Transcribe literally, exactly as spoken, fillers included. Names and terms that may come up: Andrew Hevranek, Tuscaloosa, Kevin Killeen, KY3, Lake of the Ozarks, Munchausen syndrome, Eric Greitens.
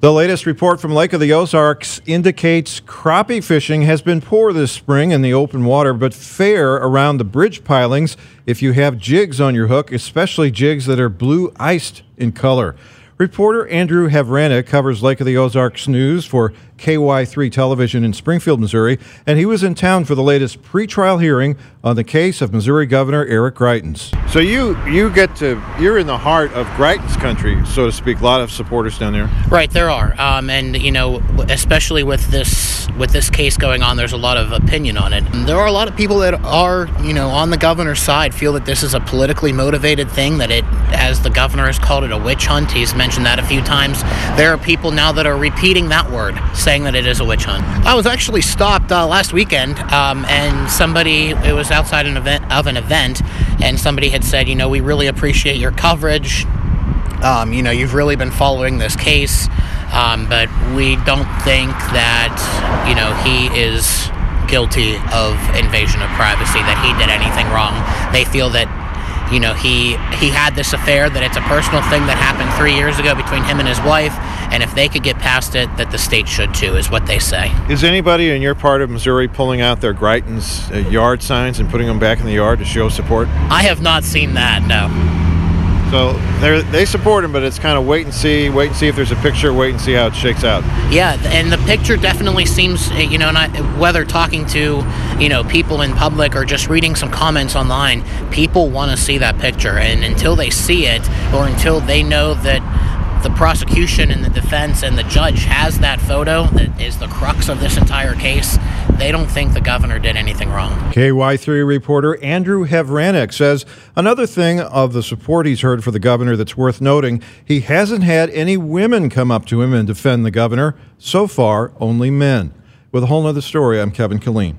The latest report from Lake of the Ozarks indicates crappie fishing has been poor this spring in the open water, but fair around the bridge pilings if you have jigs on your hook, especially jigs that are blue iced in color. Reporter Andrew Hevranek covers Lake of the Ozarks news for K Y three television in Springfield, Missouri, and he was in town for the latest pretrial hearing on the case of Missouri Governor Eric Greitens. So you you get to, you're in the heart of Greitens country, so to speak. A lot of supporters down there. Right, there are. Um, and, you know, especially with this with this case going on, there's a lot of opinion on it. And there are a lot of people that are, you know, on the governor's side, feel that this is a politically motivated thing, that it, as the governor has called it, a witch hunt. He's mentioned that a few times. There are people now that are repeating that word, saying that it is a witch hunt. I was actually stopped uh, last weekend, um, and somebody, it was outside an event of an event, and somebody had said, you know, we really appreciate your coverage. Um, you know, you've really been following this case, um, but we don't think that, you know, he is guilty of invasion of privacy, that he did anything wrong. They feel that, you know, he he had this affair, that it's a personal thing that happened three years ago between him and his wife, and if they could get past it, that the state should too, is what they say. Is anybody in your part of Missouri pulling out their Greitens uh, yard signs and putting them back in the yard to show support? I have not seen that, no. So they they support him, but it's kind of wait and see, wait and see if there's a picture, wait and see how it shakes out. Yeah, and the picture definitely seems, you know, and I, whether talking to, you know, people in public or just reading some comments online, people want to see that picture. And until they see it, or until they know that the prosecution and the defense and the judge has that photo that is the crux of this entire case, they don't think the governor did anything wrong. K Y three reporter Andrew Hevranek says another thing of the support he's heard for the governor that's worth noting, he hasn't had any women come up to him and defend the governor. So far, only men. With a whole nother story, I'm Kevin Killeen.